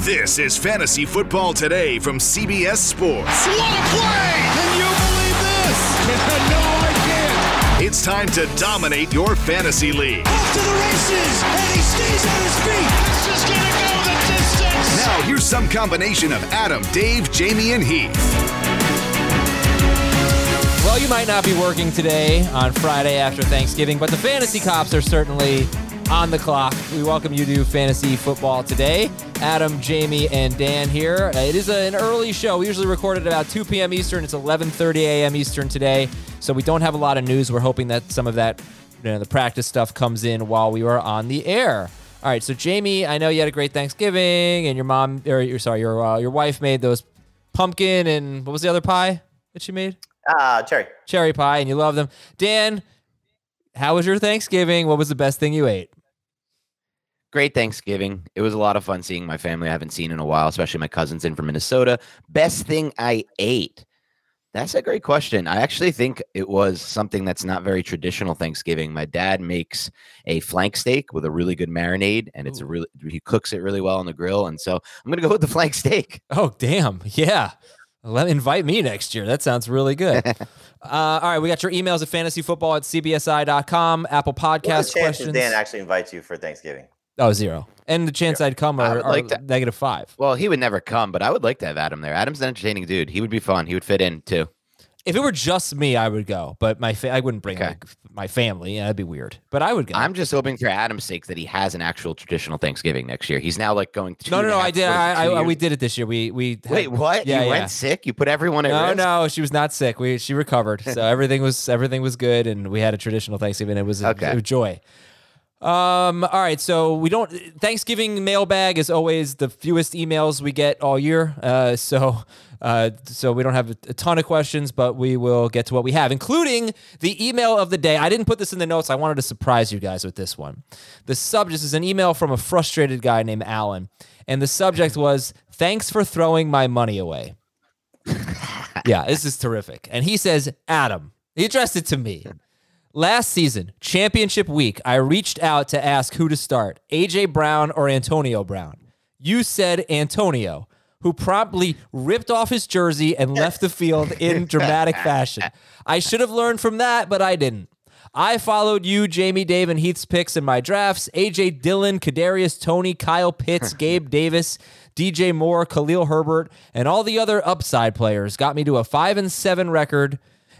This is Fantasy Football Today from CBS Sports. What a play! Can you believe this? No, I can't. It's time to dominate your fantasy league. Off to the races, and he stays on his feet. This is going to go the distance. Now here's some combination of Adam, Dave, Jamie, and Heath. Well, you might not be working today on Friday after Thanksgiving, but the fantasy cops are certainly on the clock. We welcome you to Fantasy Football Today. Adam, Jamie, and Dan here. It is an early show. We usually record at about 2 p.m. Eastern. It's 11:30 a.m. Eastern today, so we don't have a lot of news. We're hoping that some of that, the practice stuff comes in while we are on the air. All right, so Jamie, I know you had a great Thanksgiving, and your wife made those pumpkin and what was the other pie that she made? Cherry. Cherry pie, and you love them. Dan, how was your Thanksgiving? What was the best thing you ate? Great Thanksgiving. It was a lot of fun seeing my family I haven't seen in a while, especially my cousins in from Minnesota. Best thing I ate? That's a great question. I actually think it was something that's not very traditional Thanksgiving. My dad makes a flank steak with a really good marinade, and it's he cooks it really well on the grill, and so I'm going to go with the flank steak. Oh, damn. Yeah. Invite me next year. That sounds really good. All right, we got your emails at fantasyfootball@cbsi.com, Apple Podcast questions. Dan actually invites you for Thanksgiving? Oh, zero. And the chance I'd come are -5. Well, he would never come, but I would like to have Adam there. Adam's an entertaining dude. He would be fun. He would fit in, too. If it were just me, I would go, but I wouldn't bring my family. That'd be weird, but I would go. I'm just hoping for Adam's sake that he has an actual traditional Thanksgiving next year. He's now going to. No, I did. We did it this year. Wait, what? Yeah, you went sick? You put everyone at risk? No, she was not sick. She recovered. So everything was good, and we had a traditional Thanksgiving. It was a joy. All right, so Thanksgiving mailbag is always the fewest emails we get all year. So we don't have a ton of questions, but we will get to what we have, including the email of the day. I didn't put this in the notes. I wanted to surprise you guys with this one. The subject is an email from a frustrated guy named Alan, and the subject was, "Thanks for throwing my money away." Yeah, this is terrific. And he says, Adam, he addressed it to me. Last season, championship week, I reached out to ask who to start, A.J. Brown or Antonio Brown. You said Antonio, who promptly ripped off his jersey and left the field in dramatic fashion. I should have learned from that, but I didn't. I followed you, Jamie, Dave, and Heath's picks in my drafts. A.J. Dillon, Kadarius Toney, Kyle Pitts, Gabe Davis, DJ Moore, Khalil Herbert, and all the other upside players got me to a 5-7 record.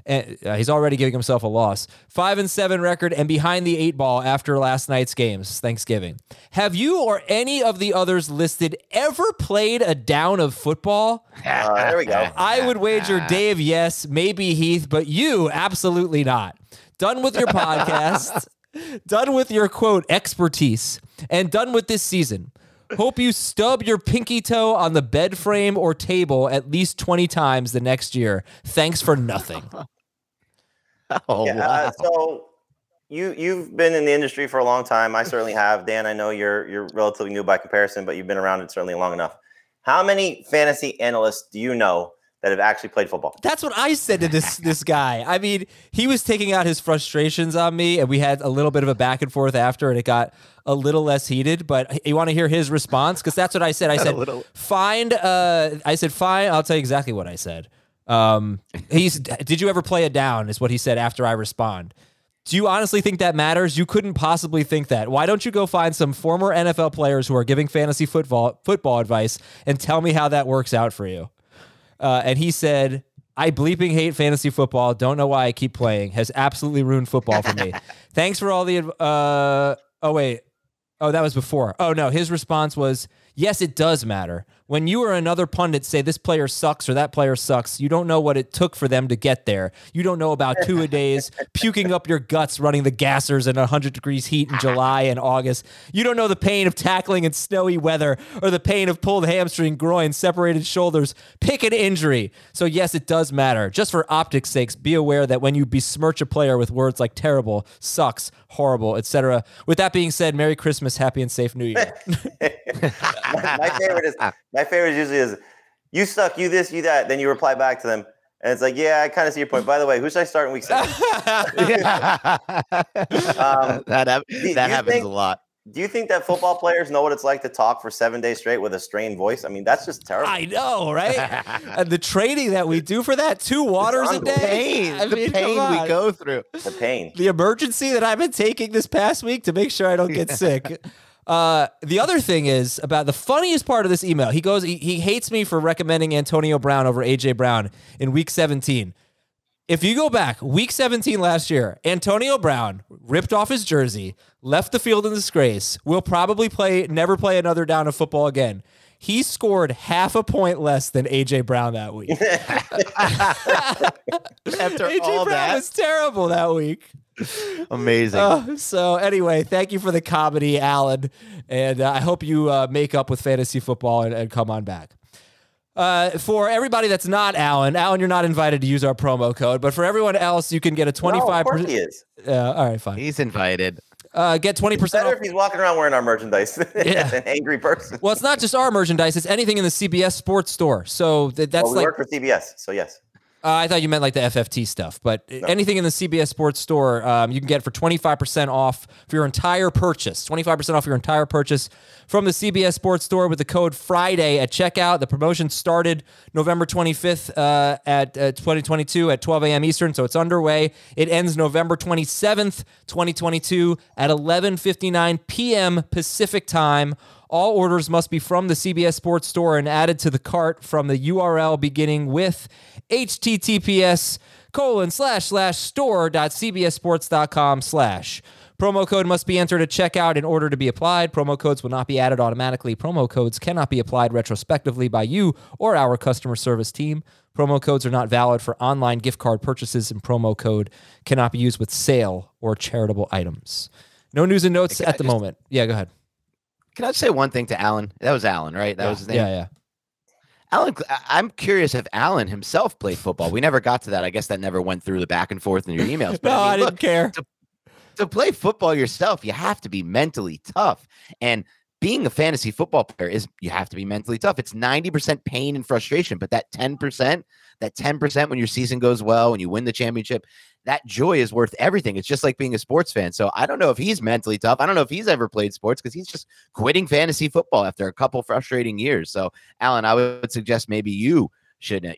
And he's already giving himself a loss. 5-7 record and behind the 8 ball after last night's games, Thanksgiving. Have you or any of the others listed ever played a down of football? There we go. I would wager Dave, yes, maybe Heath, but you, absolutely not. Done with your podcast, done with your, quote, expertise, and done with this season. Hope you stub your pinky toe on the bed frame or table at least 20 times the next year. Thanks for nothing. Wow. So you've been in the industry for a long time. I certainly have. Dan, I know you're relatively new by comparison, but you've been around it certainly long enough. How many fantasy analysts do you know that have actually played football? That's what I said to this guy. I mean, he was taking out his frustrations on me, and we had a little bit of a back and forth after, and it got a little less heated. But you want to hear his response? Because that's what I said. I said, fine. I'll tell you exactly what I said. Did you ever play a down is what he said after I respond. Do you honestly think that matters? You couldn't possibly think that. Why don't you go find some former NFL players who are giving fantasy football advice and tell me how that works out for you? And he said, I bleeping hate fantasy football. Don't know why I keep playing. Has absolutely ruined football for me. Thanks for all the, oh, wait. Oh, that was before. Oh, no. His response was, yes, it does matter. when you or another pundit say this player sucks or that player sucks, you don't know what it took for them to get there. You don't know about two-a-days puking up your guts running the gassers in 100 degrees heat in July and August. You don't know the pain of tackling in snowy weather or the pain of pulled hamstring, groin, separated shoulders. Pick an injury. So, yes, it does matter. Just for optics' sakes, be aware that when you besmirch a player with words like terrible, sucks, horrible, etc. With that being said, Merry Christmas, Happy and Safe New Year. My favorite usually is, you suck, you this, you that. Then you reply back to them. And it's like, yeah, I kind of see your point. By the way, who should I start in week 7? That happens a lot. Do you think that football players know what it's like to talk for 7 days straight with a strained voice? I mean, that's just terrible. I know, right? And the training that we do for that, 2 waters a day. The pain we go through. The pain. The emergency that I've been taking this past week to make sure I don't get sick. The other thing is about the funniest part of this email. He goes, he hates me for recommending Antonio Brown over A.J. Brown in week 17. If you go back, week 17 last year, Antonio Brown ripped off his jersey, left the field in disgrace, will probably never play another down of football again. He scored half a point less than A.J. Brown that week. After A.J. all Brown that was terrible that week. Amazing. So anyway, thank you for the comedy, Alan. And I hope you make up with fantasy football and come on back. For everybody that's not Alan, you're not invited to use our promo code, but for everyone else, you can get a 25%. He is. All right, fine. He's invited. Get 20%. It's better if he's walking around wearing our merchandise. Yeah. An angry person. Well, it's not just our merchandise. It's anything in the CBS Sports Store. So that's we work for CBS. So yes. I thought you meant like the FFT stuff, but anything in the CBS Sports Store, you can get for 25% off for your entire purchase. 25% off your entire purchase from the CBS Sports Store with the code FRIDAY at checkout. The promotion started November 25th at 2022 at 12 a.m. Eastern, so it's underway. It ends November 27th, 2022 at 11:59 p.m. Pacific time. All orders must be from the CBS Sports Store and added to the cart from the URL beginning with https://store.cbssports.com/. Promo code must be entered at checkout in order to be applied. Promo codes will not be added automatically. Promo codes cannot be applied retrospectively by you or our customer service team. Promo codes are not valid for online gift card purchases, and promo code cannot be used with sale or charitable items. No news and notes at the moment. Yeah, go ahead. Can I just say one thing to Alan? That was Alan, right? That was his name? Yeah, yeah. Alan, I'm curious if Alan himself played football. We never got to that. I guess that never went through the back and forth in your emails. But no, I didn't care. To play football yourself, you have to be mentally tough. And being a fantasy football player you have to be mentally tough. It's 90% pain and frustration, but that 10% when your season goes well, when you win the championship, that joy is worth everything. It's just like being a sports fan. So I don't know if he's mentally tough. I don't know if he's ever played sports because he's just quitting fantasy football after a couple frustrating years. So Alan, I would suggest maybe you should,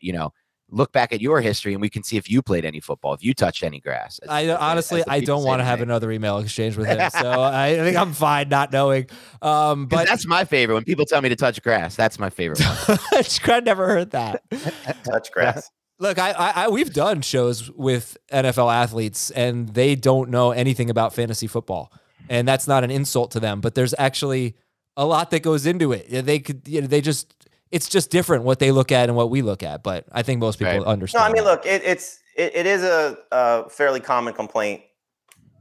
look back at your history and we can see if you played any football, if you touched any grass. I honestly don't want to have another email exchange with him. So I think I'm fine not knowing. But that's my favorite. When people tell me to touch grass, that's my favorite one. I never heard that. Touch grass. Look, we've done shows with NFL athletes, and they don't know anything about fantasy football, and that's not an insult to them. But there's actually a lot that goes into it. It's just different what they look at and what we look at. But I think most people understand. No, I mean, look, it is a fairly common complaint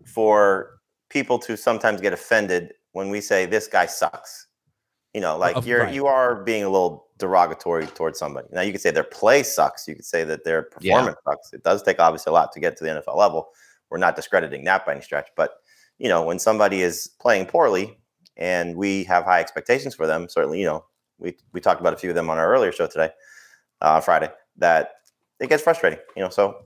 for people to sometimes get offended when we say this guy sucks. You are being a little derogatory towards somebody. Now, you could say their play sucks. You could say that their performance sucks. It does take, obviously, a lot to get to the NFL level. We're not discrediting that by any stretch. But, when somebody is playing poorly and we have high expectations for them, certainly, we talked about a few of them on our earlier show today, Friday, that it gets frustrating, so...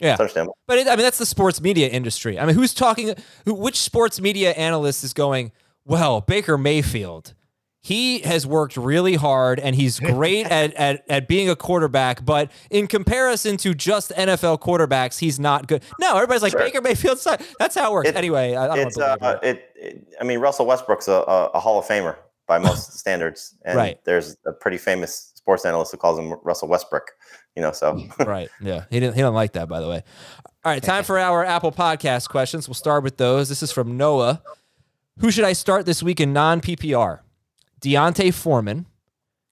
Yeah, it's understandable. But that's the sports media industry. I mean, who's talking? Which sports media analyst is going, well, Baker Mayfield... He has worked really hard, and he's great at being a quarterback, but in comparison to just NFL quarterbacks, he's not good. No, everybody's like, Baker Mayfield's not. That's how it works. Anyway, Russell Westbrook's a Hall of Famer by most standards, and there's a pretty famous sports analyst who calls him Russell Westbrook, so. Right, yeah. He didn't like that, by the way. All right, time for our Apple Podcast questions. We'll start with those. This is from Noah. Who should I start this week in non-PPR? Deontay Foreman,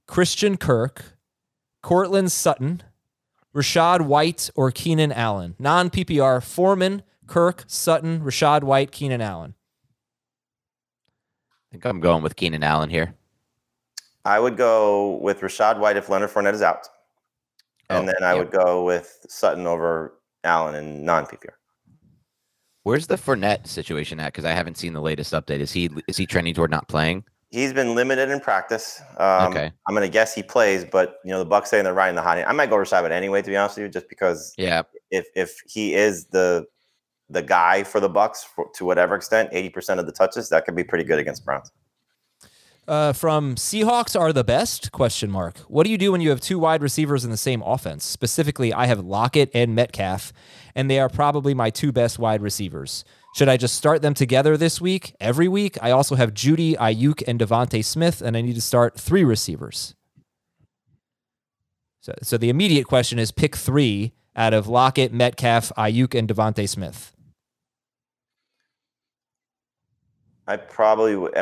Christian Kirk, Cortland Sutton, Rashad White, or Keenan Allen. Non-PPR, Foreman, Kirk, Sutton, Rashad White, Keenan Allen. I think I'm going with Keenan Allen here. I would go with Rashad White if Leonard Fournette is out. And then I would go with Sutton over Allen in non-PPR. Where's the Fournette situation at? Because I haven't seen the latest update. Is he trending toward not playing? He's been limited in practice. Okay. I'm going to guess he plays, but the Bucs saying they're riding the hot hand. I might go Rashad White anyway, to be honest with you, just because if he is the guy for the Bucs to whatever extent, 80% of the touches, that could be pretty good against Browns. From Seahawks are the best? ? What do you do when you have two wide receivers in the same offense? Specifically, I have Lockett and Metcalf, and they are probably my two best wide receivers. Should I just start them together this week, every week? I also have Judy, Ayuk, and DeVonta Smith, and I need to start three receivers. So the immediate question is pick three out of Lockett, Metcalf, Ayuk, and DeVonta Smith. I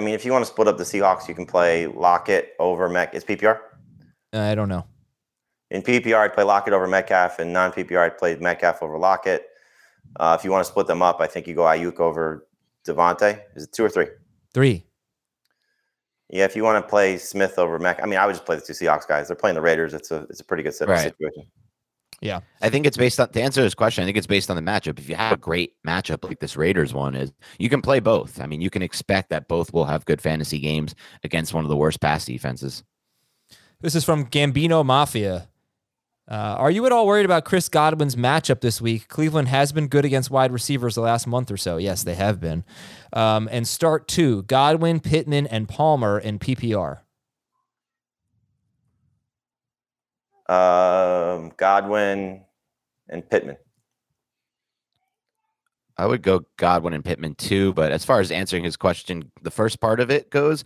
mean, if you want to split up the Seahawks, you can play Lockett over Metcalf. Is PPR? I don't know. In PPR, I'd play Lockett over Metcalf. In non-PPR, I'd play Metcalf over Lockett. If you want to split them up, I think you go Ayuk over Devontae. Is it two or three? Three. Yeah, if you want to play Smith over Metcalf. I mean, I would just play the two Seahawks guys. They're playing the Raiders. It's a pretty good setup situation. Yeah. I think it's based on, to answer this question, I think it's based on the matchup. If you have a great matchup like this Raiders one is, you can play both. I mean, you can expect that both will have good fantasy games against one of the worst pass defenses. This is from Gambino Mafia. Are you at all worried about Chris Godwin's matchup this week? Cleveland has been good against wide receivers the last month or so. Yes, they have been. And start two, Godwin, Pittman, and Palmer in PPR. Godwin and Pittman. I would go Godwin and Pittman too, but as far as answering his question, the first part of it goes,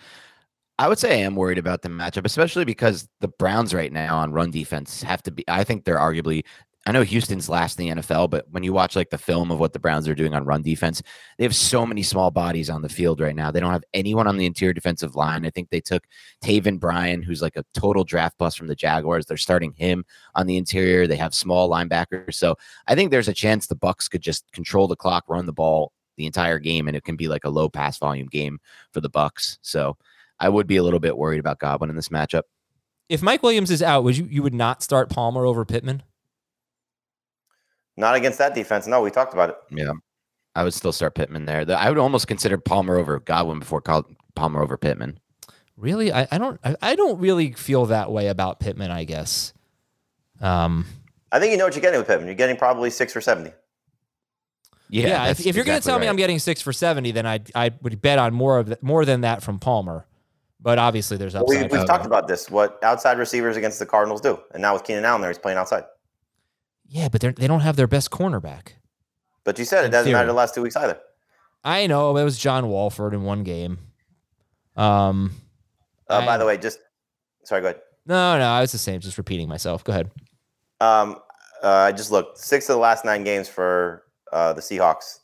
I would say I am worried about the matchup, especially because the Browns right now on run defense have to be, I think they're arguably, I know Houston's last in the NFL, but when you watch like the film of what the Browns are doing on run defense, they have so many small bodies on the field right now. They don't have anyone on the interior defensive line. I think they took Taven Bryan, who's like a total draft bust from the Jaguars. They're starting him on the interior. They have small linebackers. So I think there's a chance the Bucs could just control the clock, run the ball the entire game, and it can be like a low pass volume game for the Bucs. So I would be a little bit worried about Godwin in this matchup. If Mike Williams is out, would you not start Palmer over Pittman? Not against that defense. No, we talked about it. Yeah, I would still start Pittman there. I would almost consider Palmer over Godwin before Palmer over Pittman. Really, I don't really feel that way about Pittman. I guess. I think you know what you're getting with Pittman. You're getting probably 6 for 70. Yeah. If you're going to tell me I'm getting 6 for 70, then I would bet on more than that from Palmer. But obviously, there's upside. We've talked about this. What outside receivers against the Cardinals do, and now with Keenan Allen there, he's playing outside. Yeah, but they don't have their best cornerback. But you said it doesn't matter the last 2 weeks either. I know. It was John Walford in one game. By the way, sorry, go ahead. No, I was the same. Just repeating myself. Go ahead. I just looked. 6 of the last 9 games for the Seahawks.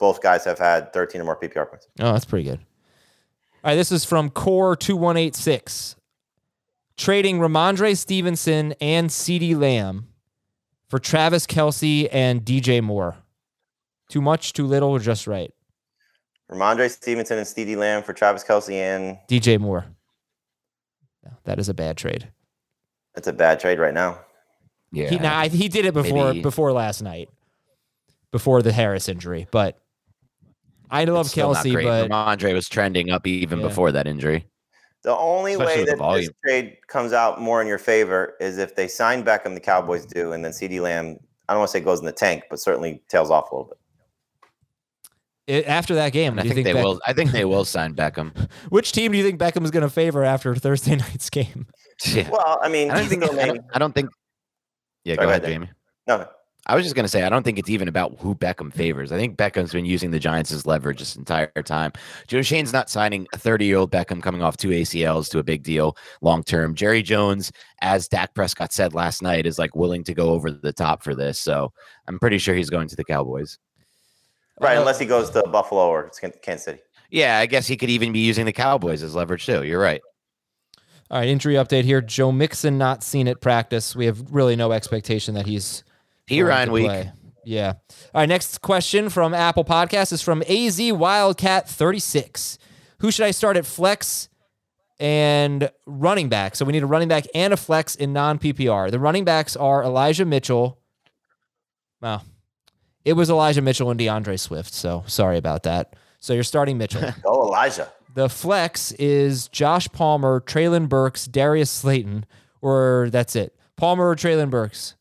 Both guys have had 13 or more PPR points. Oh, that's pretty good. All right, this is from Core 2186. Trading Ramondre Stevenson and CeeDee Lamb for Travis Kelsey and DJ Moore. Too much, too little, or just right? Ramondre Stevenson and CeeDee Lamb for Travis Kelsey and DJ Moore. No, that is a bad trade. That's a bad trade right now. Yeah. He did it before last night, before the Harris injury. But I love Kelsey, but Ramondre was trending up even before that injury. The only way that this trade comes out more in your favor is if they sign Beckham, the Cowboys do, and then CeeDee Lamb, I don't want to say goes in the tank, but certainly tails off a little bit. After that game, I think they will. I think they will sign Beckham. Which team do you think Beckham is going to favor after Thursday night's game? Yeah. Well, I mean, I don't think. Yeah, sorry, go ahead, Jamie. No. I was just going to say, I don't think it's even about who Beckham favors. I think Beckham's been using the Giants as leverage this entire time. Joe Shane's not signing a 30-year-old Beckham coming off 2 ACLs to a big deal long-term. Jerry Jones, as Dak Prescott said last night, is like willing to go over the top for this. So I'm pretty sure he's going to the Cowboys. Right, unless he goes to Buffalo or Kansas City. Yeah, I guess he could even be using the Cowboys as leverage too. You're right. All right, injury update here. Joe Mixon not seen at practice. We have really no expectation that he's going to play. Week. Yeah. All right, next question from Apple Podcast is from AZ Wildcat 36. Who should I start at flex and running back? So we need a running back and a flex in non-PPR. The running backs are Elijah Mitchell. Well, it was Elijah Mitchell and DeAndre Swift, so sorry about that. So you're starting Mitchell. Oh, Elijah. The flex is Josh Palmer, Treylon Burks, Darius Slayton, or that's it. Palmer or Treylon Burks?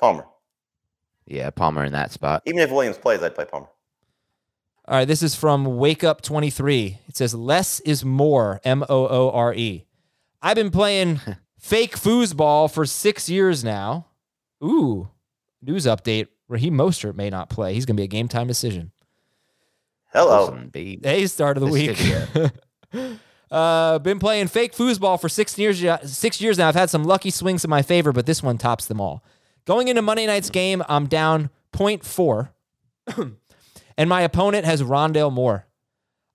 Palmer. Yeah, Palmer in that spot. Even if Williams plays, I'd play Palmer. All right, this is from Wake Up 23. It says, less is more, M-O-O-R-E. I've been playing fake foosball for 6 years now. Ooh, news update. Raheem Mostert may not play. He's going to be a game-time decision. Hello. Awesome, hey, start of the week. Been playing fake foosball for 6 years now. I've had some lucky swings in my favor, but this one tops them all. Going into Monday night's game, I'm down 0.4, and my opponent has Rondale Moore.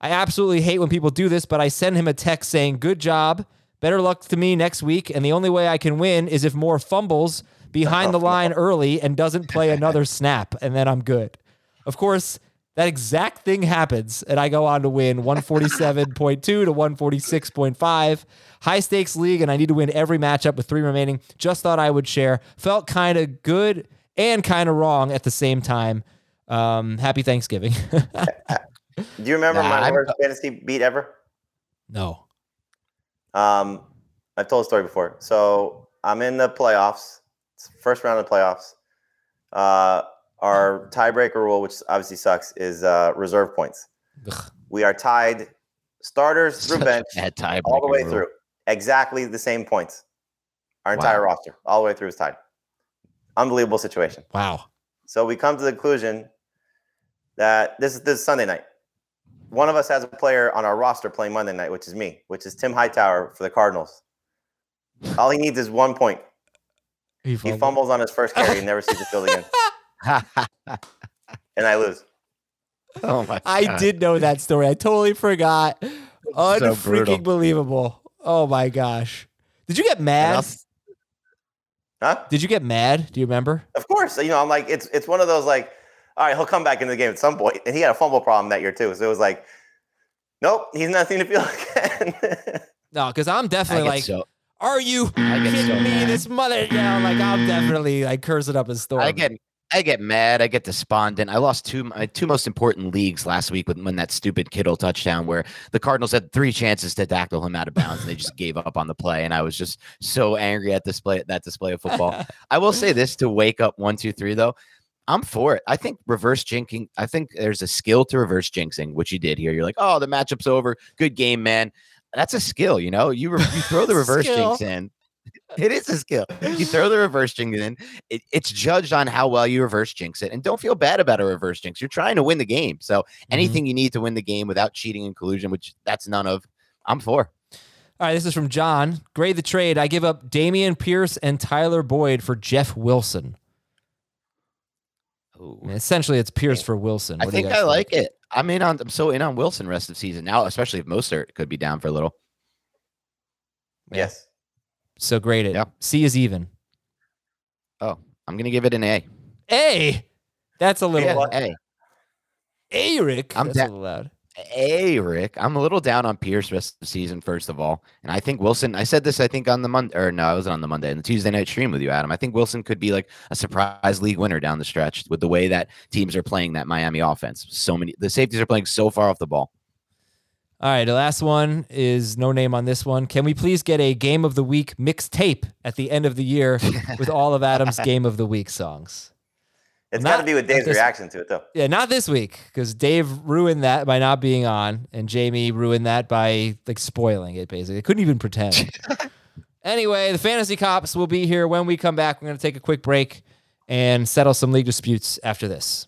I absolutely hate when people do this, but I send him a text saying, good job, better luck to me next week, and the only way I can win is if Moore fumbles behind the line early and doesn't play another snap, and then I'm good. Of course, that exact thing happens, and I go on to win 147.2 to 146.5. High-stakes league, and I need to win every matchup with three remaining. Just thought I would share. Felt kind of good and kind of wrong at the same time. Happy Thanksgiving. Do you remember my worst fantasy beat ever? No. I've told a story before. So I'm in the playoffs, first round of the playoffs. Our tiebreaker rule, which obviously sucks, is reserve points. Ugh. We are tied starters through bench all the way through. Exactly the same points. Our entire roster, all the way through, is tied. Unbelievable situation. Wow. So we come to the conclusion that this is Sunday night. One of us has a player on our roster playing Monday night, which is me, which is Tim Hightower for the Cardinals. All he needs is 1 point. He fumbles on his first carry and never sees the field again. And I lose. Oh my God. I did know that story. I totally forgot. Unfreaking believable. Oh my gosh. Did you get mad? Huh? Did you get mad? Do you remember? Of course. You know, I'm like, it's one of those like, all right, he'll come back into the game at some point. And he had a fumble problem that year too. So it was like, nope, he's not seen to feel again. No, because I'm definitely like, are you kidding me? This mother down. Like, I'm definitely like cursing up a storm. I get mad. I get despondent. I lost my two most important leagues last week when that stupid Kittle touchdown where the Cardinals had three chances to tackle him out of bounds, and they just gave up on the play. And I was just so angry at that display of football. I will say this to Wake Up 123 though. I'm for it. I think reverse jinxing. I think there's a skill to reverse jinxing, which you did here. You're like, oh, the matchup's over. Good game, man. That's a skill. You know, you throw the reverse jinx in. It is a skill. You throw the reverse jinx in. It's judged on how well you reverse jinx it. And don't feel bad about a reverse jinx. You're trying to win the game. So anything you need to win the game without cheating and collusion, which that's none of, I'm for. All right, this is from John. Grade the trade. I give up Damian Pierce and Tyler Boyd for Jeff Wilson. And essentially, it's Pierce for Wilson. What I think I like it. I'm so in on Wilson rest of the season now, especially if Mostert could be down for a little. Yes. So grade it. Yep. C is even. Oh, I'm going to give it an A. A? That's a little loud. A. A, Rick. That's a little loud. A, Rick. I'm a little down on Pierce rest of the season, first of all. And I think Wilson, I said this, I think on the Monday, or no, I wasn't on the Monday, on the Tuesday night stream with you, Adam. I think Wilson could be like a surprise league winner down the stretch with the way that teams are playing that Miami offense. The safeties are playing so far off the ball. All right, the last one is no name on this one. Can we please get a Game of the Week mixtape at the end of the year with all of Adam's Game of the Week songs? It's got to be with Dave's reaction to it, though. Yeah, not this week, because Dave ruined that by not being on, and Jamie ruined that by like spoiling it, basically. I couldn't even pretend. Anyway, the Fantasy Cops will be here when we come back. We're going to take a quick break and settle some league disputes after this.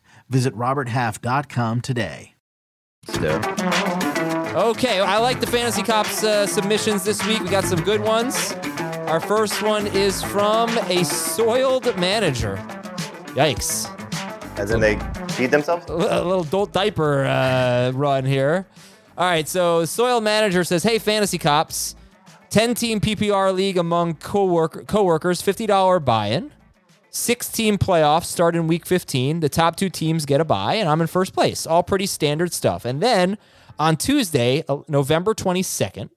Visit roberthalf.com today. Okay, I like the Fantasy Cops submissions this week. We got some good ones. Our first one is from a soiled manager. Yikes. As in they feed themselves? A little adult diaper run here. All right, so soiled manager says, hey, Fantasy Cops, 10-team PPR league among coworkers, $50 buy-in. 6-team playoffs start in week 15. The top 2 teams get a bye, and I'm in first place. All pretty standard stuff. And then on Tuesday, November 22nd,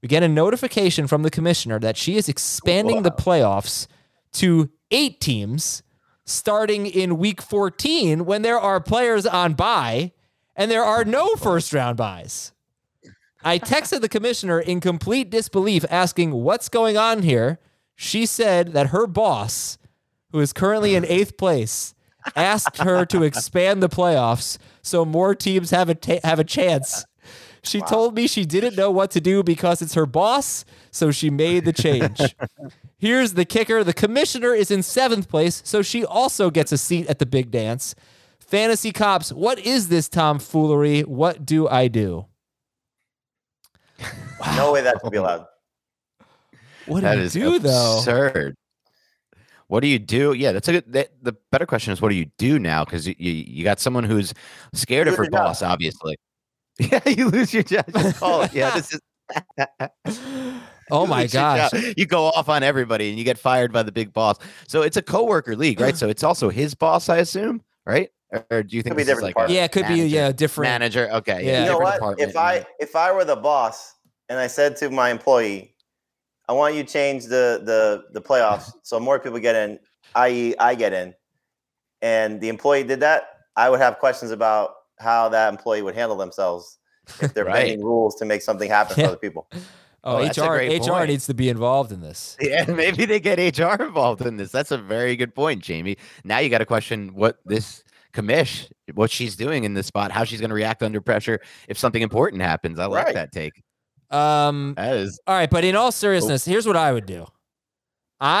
we get a notification from the commissioner that she is expanding the playoffs to 8 teams starting in week 14 when there are players on bye and there are no first-round byes. I texted the commissioner in complete disbelief asking what's going on here. She said that her boss, who is currently in 8th place, asked her to expand the playoffs so more teams have a chance. She told me she didn't know what to do because it's her boss, so she made the change. Here's the kicker. The commissioner is in 7th place, so she also gets a seat at the big dance. Fantasy Cops, what is this tomfoolery? What do I do? Wow. No way that can be allowed. What do you do, though? Absurd. What do you do? Yeah, that's a good. The better question is, what do you do now? Because you got someone who's scared of her boss, obviously. Yeah, you lose your job. Oh, yeah, this is. Oh my gosh! You go off on everybody, and you get fired by the big boss. So it's a coworker league, right? So it's also his boss, I assume, right? Or do you think it's like a different manager? Okay, yeah. You know what? If I were the boss, and I said to my employee, I want you to change the playoffs so more people get in, i.e. I get in, and the employee did that, I would have questions about how that employee would handle themselves if they're bending rules to make something happen for other people. Oh, HR needs to be involved in this. Yeah, maybe they get HR involved in this. That's a very good point, Jamie. Now you got to question what this commish, what she's doing in this spot, how she's going to react under pressure if something important happens. I like that take. All right, but in all seriousness, here's what I would do. You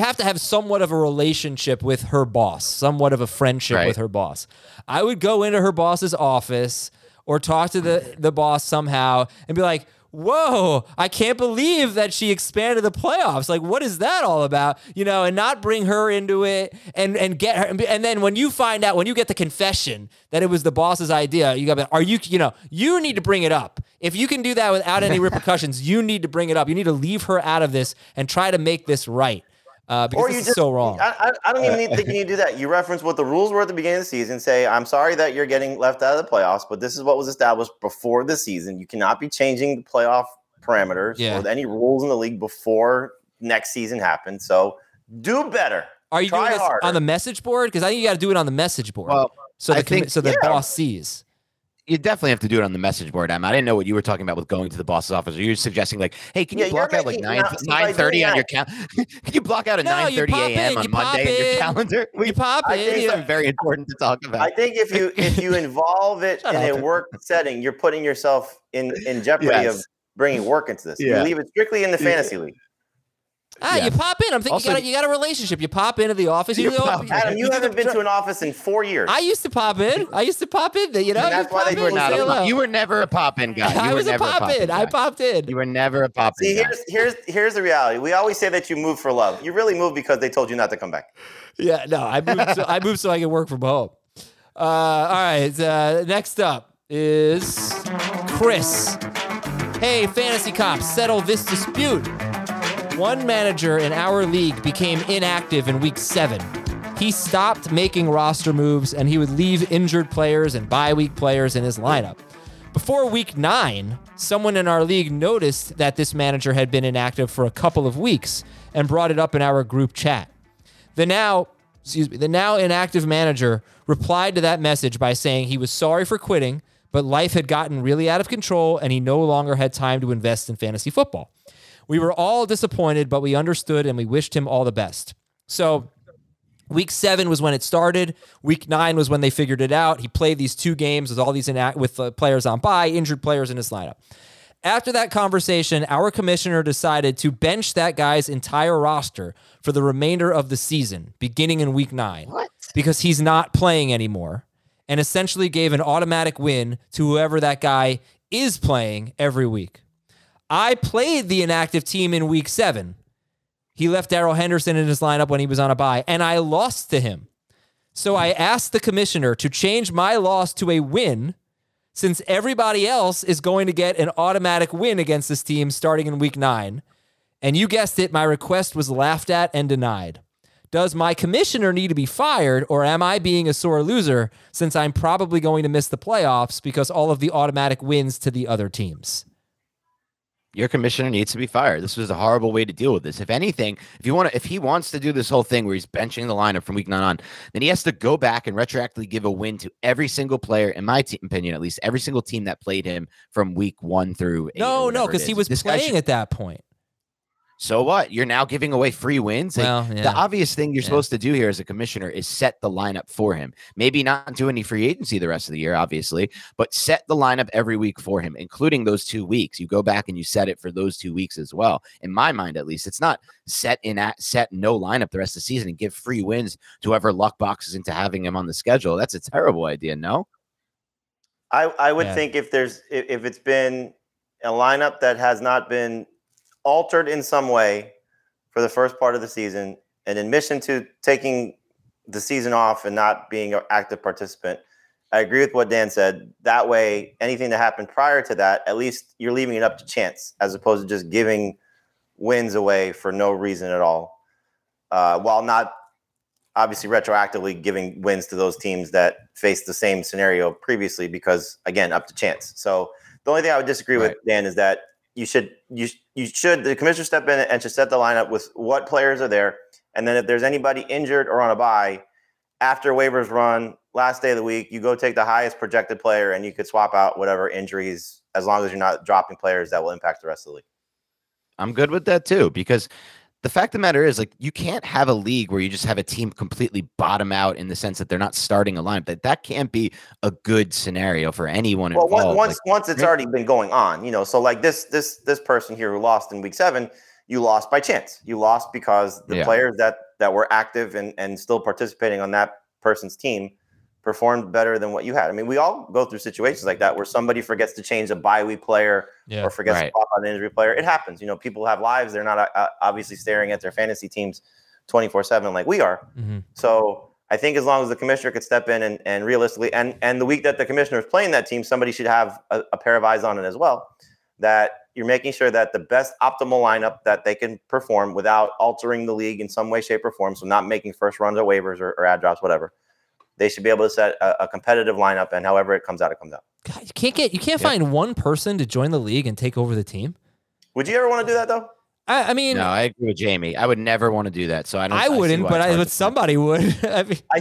have to have somewhat of a relationship with her boss, somewhat of a friendship with her boss. I would go into her boss's office or talk to the boss somehow and be like, whoa, I can't believe that she expanded the playoffs. Like, what is that all about? You know, and not bring her into it and get her. And then when you find out, when you get the confession that it was the boss's idea, you got to be, you need to bring it up. If you can do that without any repercussions, you need to bring it up. You need to leave her out of this and try to make this right. Because it's so wrong. I don't even think you need to do that. You reference what the rules were at the beginning of the season. Say, I'm sorry that you're getting left out of the playoffs, but this is what was established before the season. You cannot be changing the playoff parameters or any rules in the league before next season happens. So do better. Are you doing this on the message board? Because I think you got to do it on the message board. Well, so the boss sees. you definitely have to do it on the message board. I didn't know what you were talking about with going to the boss's office. Are you suggesting like, hey, can you block out like 9:30 on your calendar? Can you block out a 9:30 a.m. on Monday in your calendar? We pop it. I think something very important to talk about. I think if you involve it in a work setting, you're putting yourself in jeopardy of bringing work into this. Yeah. You leave it strictly in the fantasy league. You pop in. I'm thinking also, you got a relationship. You pop into the office. Adam, you haven't been to an office in 4 years. I used to pop in. You know, and that's why they were not. You were never a pop in guy. I was a pop in. I popped in. You were never a pop in. See, here's the reality. We always say that you move for love. You really moved because they told you not to come back. Yeah, no, I moved so I can work from home. All right. Next up is Chris. Hey, fantasy cops, settle this dispute. One manager in our league became inactive in week 7. He stopped making roster moves, and he would leave injured players and bye week players in his lineup. Before week 9, someone in our league noticed that this manager had been inactive for a couple of weeks and brought it up in our group chat. The now inactive manager replied to that message by saying he was sorry for quitting, but life had gotten really out of control, and he no longer had time to invest in fantasy football. We were all disappointed, but we understood and we wished him all the best. So week 7 was when it started. Week 9 was when they figured it out. He played these 2 games with all these with players on bye, injured players in his lineup. After that conversation, our commissioner decided to bench that guy's entire roster for the remainder of the season, beginning in week 9. What? Because he's not playing anymore, and essentially gave an automatic win to whoever that guy is playing every week. I played the inactive team in week 7. He left Darrell Henderson in his lineup when he was on a bye, and I lost to him. So I asked the commissioner to change my loss to a win since everybody else is going to get an automatic win against this team starting in week 9. And you guessed it, my request was laughed at and denied. Does my commissioner need to be fired, or am I being a sore loser since I'm probably going to miss the playoffs because all of the automatic wins to the other teams? Your commissioner needs to be fired. This was a horrible way to deal with this. If anything, if he wants to do this whole thing where he's benching the lineup from week 9 on, then he has to go back and retroactively give a win to every single player, in my opinion, at least every single team that played him from week 1 through 8. No, because he was playing at that point. So what? You're now giving away free wins? Like, the obvious thing you're supposed to do here as a commissioner is set the lineup for him. Maybe not do any free agency the rest of the year, obviously, but set the lineup every week for him, including those 2 weeks. You go back and you set it for those 2 weeks as well. In my mind, at least, it's not set no lineup the rest of the season and give free wins to whoever luck boxes into having him on the schedule. That's a terrible idea, no? I would think if it's been a lineup that has not been altered in some way for the first part of the season, an admission to taking the season off and not being an active participant. I agree with what Dan said. That way, anything that happened prior to that, at least you're leaving it up to chance as opposed to just giving wins away for no reason at all, while not obviously retroactively giving wins to those teams that faced the same scenario previously because, again, up to chance. So the only thing I would disagree with, Dan, is that you should the commissioner step in and should set the lineup with what players are there, and then if there's anybody injured or on a bye after waivers run last day of the week, you go take the highest projected player and you could swap out whatever injuries as long as you're not dropping players that will impact the rest of the league. I'm good with that too, because the fact of the matter is, like, you can't have a league where you just have a team completely bottom out in the sense that they're not starting a lineup. That can't be a good scenario for anyone involved. Well, once it's already been going on, you know. So like this person here who lost in week 7, you lost by chance. You lost because the players that were active and still participating on that person's team performed better than what you had. I mean, we all go through situations like that where somebody forgets to change a bye week player or forgets to pop out an injury player. It happens. You know, people have lives. They're not obviously staring at their fantasy teams 24/7 like we are. Mm-hmm. So I think as long as the commissioner could step in and realistically, and the week that the commissioner is playing that team, somebody should have a pair of eyes on it as well, that you're making sure that the best optimal lineup that they can perform without altering the league in some way, shape, or form, so not making first runs or waivers or ad drops, whatever. They should be able to set a competitive lineup, and however it comes out, it comes out. God, you can't find one person to join the league and take over the team. Would you ever want to do that though? I mean, no, I agree with Jamie. I would never want to do that. So I wouldn't, but somebody would. I mean, I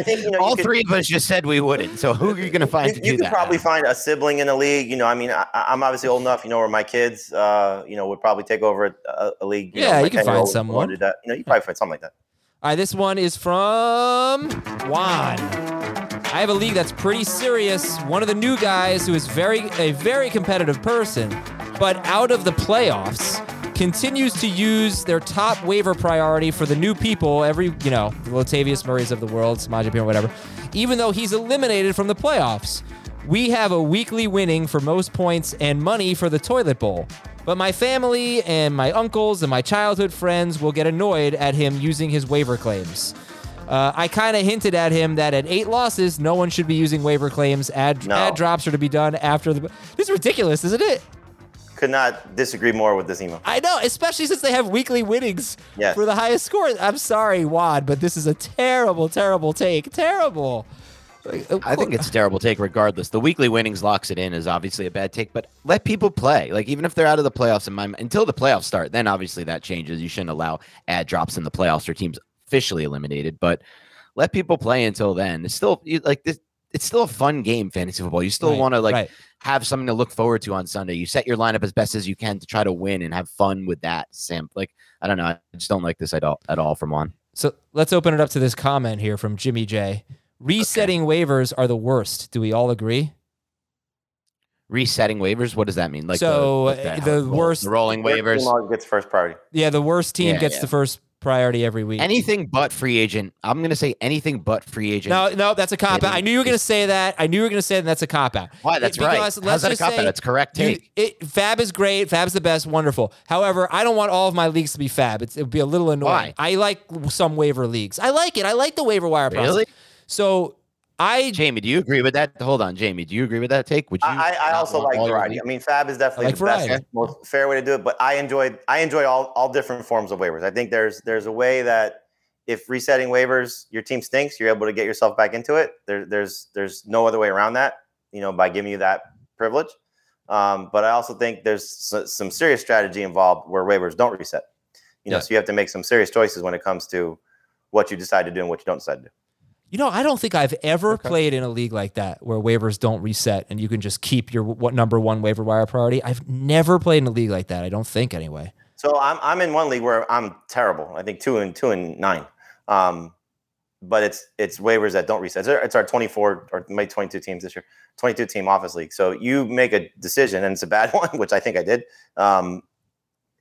think all three of us just said we wouldn't. So who are you going to find? You could probably find a sibling in the league. You know, I mean, I'm obviously old enough. You know, where my kids, would probably take over a league. Yeah, you can find someone. You know, you probably find something like that. All right, this one is from Juan. I have a league that's pretty serious. One of the new guys who is a very competitive person, but out of the playoffs. Continues to use their top waiver priority for the new people, the Latavius Murrays of the world, Samaje Perine, whatever, even though he's eliminated from the playoffs. We have a weekly winning for most points and money for the toilet bowl. But my family and my uncles and my childhood friends will get annoyed at him using his waiver claims. I kind of hinted at him that at 8 losses, no one should be using waiver claims. Ad drops are to be done after the... This is ridiculous, isn't it? Could not disagree more with this email. I know, especially since they have weekly winnings for the highest score. I'm sorry, Wad, but this is a terrible, terrible take. Terrible. I think it's a terrible take regardless. The weekly winnings locks it in is obviously a bad take, but let people play. Like, even if they're out of the playoffs, until the playoffs start, then obviously that changes. You shouldn't allow ad drops in the playoffs or teams officially eliminated, but let people play until then. It's still like this. It's still a fun game, fantasy football. You still want to have something to look forward to on Sunday. You set your lineup as best as you can to try to win and have fun with that, Sam. Like, I don't know. I just don't like this at all from on. So let's open it up to this comment here from Jimmy J. Resetting waivers are the worst. Do we all agree? Resetting waivers? What does that mean? Like, so the worst. The rolling waivers. The gets first priority. Yeah, the worst team gets the first priority every week. Anything but free agent. I'm going to say anything but free agent. No, that's a cop-out. I knew you were going to say that. And that's a cop-out. Why? That's right. How's that a cop-out? That's correct. Fab is great. Fab's the best. Wonderful. However, I don't want all of my leagues to be Fab. It would be a little annoying. Why? I like some waiver leagues. I like it. I like the waiver wire process. Really? So... Jamie, do you agree with that? Hold on, Jamie, do you agree with that take? Would you? I also like variety. I mean, Fab is definitely the best, most fair way to do it. But I enjoy all different forms of waivers. I think there's a way that if resetting waivers, your team stinks, you're able to get yourself back into it. There's no other way around that. You know, by giving you that privilege. But I also think there's some serious strategy involved where waivers don't reset. So you have to make some serious choices when it comes to what you decide to do and what you don't decide to do. You know, I don't think I've ever played in a league like that where waivers don't reset and you can just keep your number one waiver wire priority. I've never played in a league like that. I don't think anyway. So I'm in one league where I'm terrible. I think 2-9, but it's waivers that don't reset. It's our 24 or maybe 22 teams this year, 22 team office league. So you make a decision and it's a bad one, which I think I did.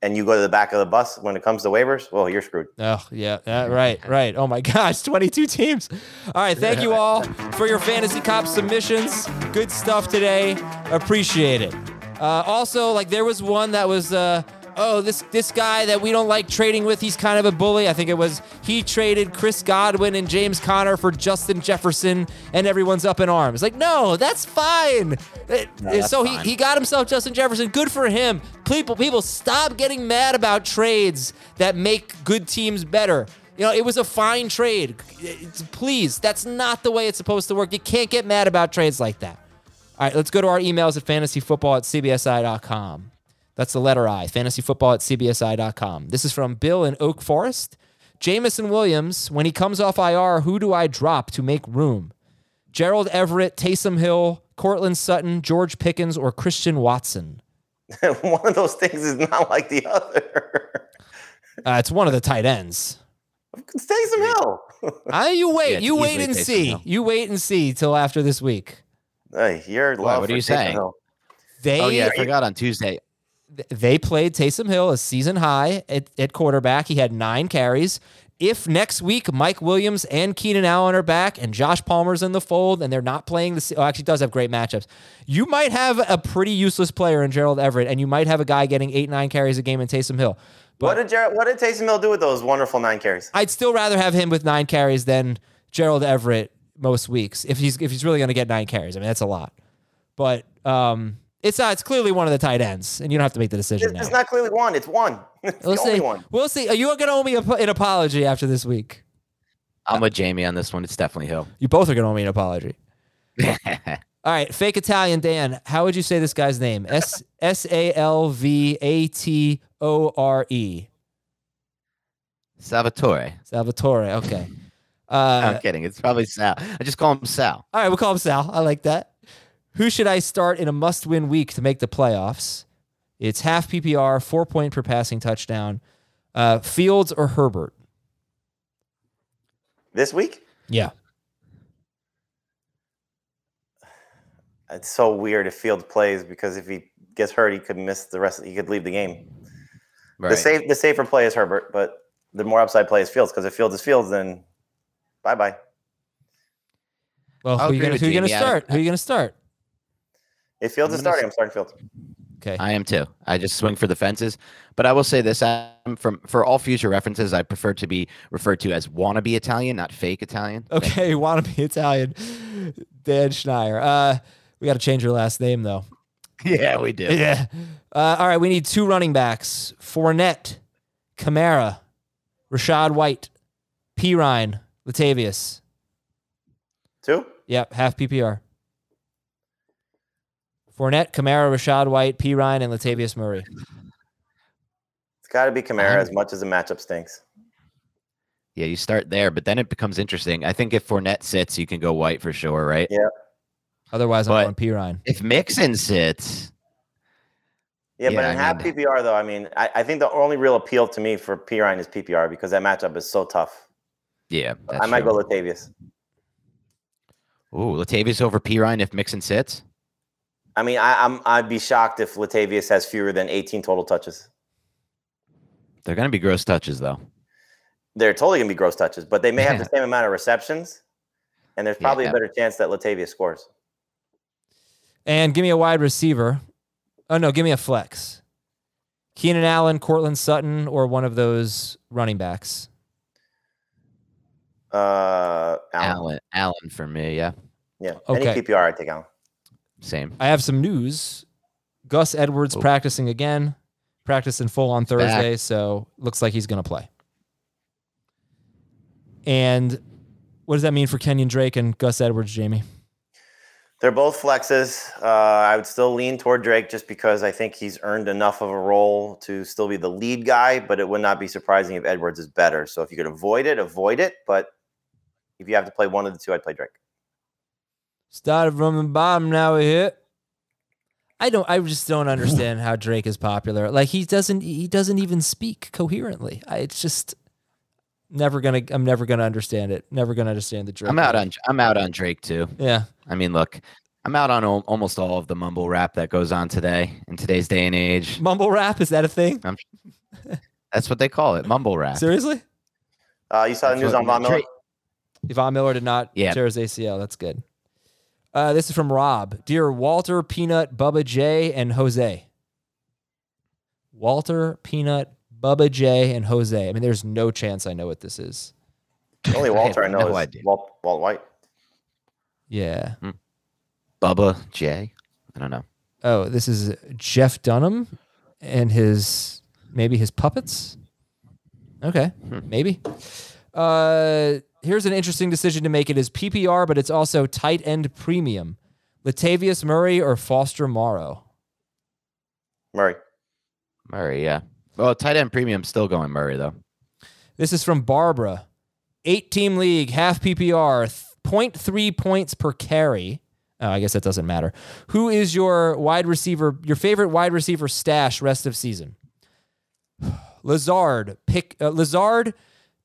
And you go to the back of the bus when it comes to waivers, well, you're screwed. Oh, yeah. Right. Oh, my gosh. 22 teams. All right. Thank you all for your Fantasy Cop submissions. Good stuff today. Appreciate it. Also, there was one that was, this guy that we don't like trading with, he's kind of a bully. I think it was he traded Chris Godwin and James Conner for Justin Jefferson, and everyone's up in arms. No, that's fine. He got himself Justin Jefferson. Good for him. People, stop getting mad about trades that make good teams better. It was a fine trade. Please, that's not the way it's supposed to work. You can't get mad about trades like that. All right, let's go to our emails at fantasyfootball@cbsi.com. That's the letter I, fantasyfootball@cbsi.com. This is from Bill in Oak Forest. Jamison Williams, when he comes off IR, who do I drop to make room? Gerald Everett, Taysom Hill, Cortland Sutton, George Pickens, or Christian Watson? One of those things is not like the other. It's one of the tight ends. It's Taysom Hill. You wait and see till after this week. Hey, you're love. What are you saying? I forgot on Tuesday. They played Taysom Hill a season high at quarterback. He had 9 carries. If next week Mike Williams and Keenan Allen are back and Josh Palmer's in the fold and they're not playing actually does have great matchups, you might have a pretty useless player in Gerald Everett, and you might have a guy getting 8-9 carries a game in Taysom Hill. But what did Taysom Hill do with those wonderful 9 carries? I'd still rather have him with 9 carries than Gerald Everett most weeks if he's really going to get 9 carries. I mean, that's a lot. But it's clearly one of the tight ends, and you don't have to make the decision. It's not clearly one. It's one. It's the only one. We'll see. Are you going to owe me an apology after this week? I'm with Jamie on this one. It's definitely Hill. You both are going to owe me an apology. All right, fake Italian Dan. How would you say this guy's name? S-A-L-V-A-T-O-R-E. Salvatore. Okay. I'm kidding. It's probably Sal. I just call him Sal. All right, we'll call him Sal. I like that. Who should I start in a must-win week to make the playoffs? It's half PPR, 4 point per passing touchdown. Fields or Herbert? This week? Yeah. It's so weird if Fields plays, because if he gets hurt, he could miss the rest. He could leave the game. Right. The safer play is Herbert, but the more upside play is Fields, because if Fields is Fields, then bye-bye. Well, who are you going to start? Who are you going to start? If Fields is starting, I'm starting Fields. Okay. I am too. I just swing for the fences. But I will say this, for all future references, I prefer to be referred to as wannabe Italian, not fake Italian. Okay, wannabe Italian. Dan Schneier. We got to change your last name, though. Yeah, we do. Yeah. All right, we need two running backs. Fournette, Kamara, Rashad White, Pirine, Latavius. Two? Yep, half PPR. Fournette, Kamara, Rashad White, Pirine, and Latavius Murray. It's got to be Kamara, as much as the matchup stinks. Yeah, you start there, but then it becomes interesting. I think if Fournette sits, you can go White for sure, right? Yeah. Otherwise, I'm on Pirine. If Mixon sits. Yeah, but in half PPR, though, I think the only real appeal to me for Pirine is PPR, because that matchup is so tough. Yeah. I might go Latavius. Ooh, Latavius over Pirine if Mixon sits? I mean, I'd be shocked if Latavius has fewer than 18 total touches. They're going to be gross touches, though. They're totally going to be gross touches, but they may have the same amount of receptions, and there's probably a better chance that Latavius scores. And give me a wide receiver. Oh, no, give me a flex. Keenan Allen, Cortland Sutton, or one of those running backs? Allen for me, yeah. Yeah, okay. Any PPR, I take Allen. Same. I have some news. Gus Edwards practicing again. Practicing full on Thursday, so looks like he's going to play. And what does that mean for Kenyon Drake and Gus Edwards, Jamie? They're both flexes. I would still lean toward Drake just because I think he's earned enough of a role to still be the lead guy, but it would not be surprising if Edwards is better. So if you could avoid it. But if you have to play one of the two, I'd play Drake. Started from the bottom, now we hit. I just don't understand how Drake is popular. Like, he doesn't even speak coherently. I'm never gonna understand it. Never gonna understand the Drake. I'm out on Drake too. Yeah. I mean, look, I'm out on almost all of the mumble rap that goes on today in today's day and age. Mumble rap, is that a thing? That's what they call it, mumble rap. Seriously? You saw the news on Von Miller? Von Miller did not tear his ACL. That's good. This is from Rob. Dear Walter, Peanut, Bubba J, and Jose. Walter, Peanut, Bubba J, and Jose. I mean, there's no chance I know what this is. The only Walter I know is Walt White. Yeah. Bubba J? I don't know. Oh, this is Jeff Dunham and his puppets? Okay, maybe. Here's an interesting decision to make. It is PPR, but it's also tight end premium. Latavius Murray or Foster Morrow? Murray, yeah. Well, tight end premium, still going Murray, though. This is from Barbara. 8-team league, half PPR, 0.3 points per carry. Oh, I guess that doesn't matter. Who is your favorite wide receiver stash rest of season? Lazard,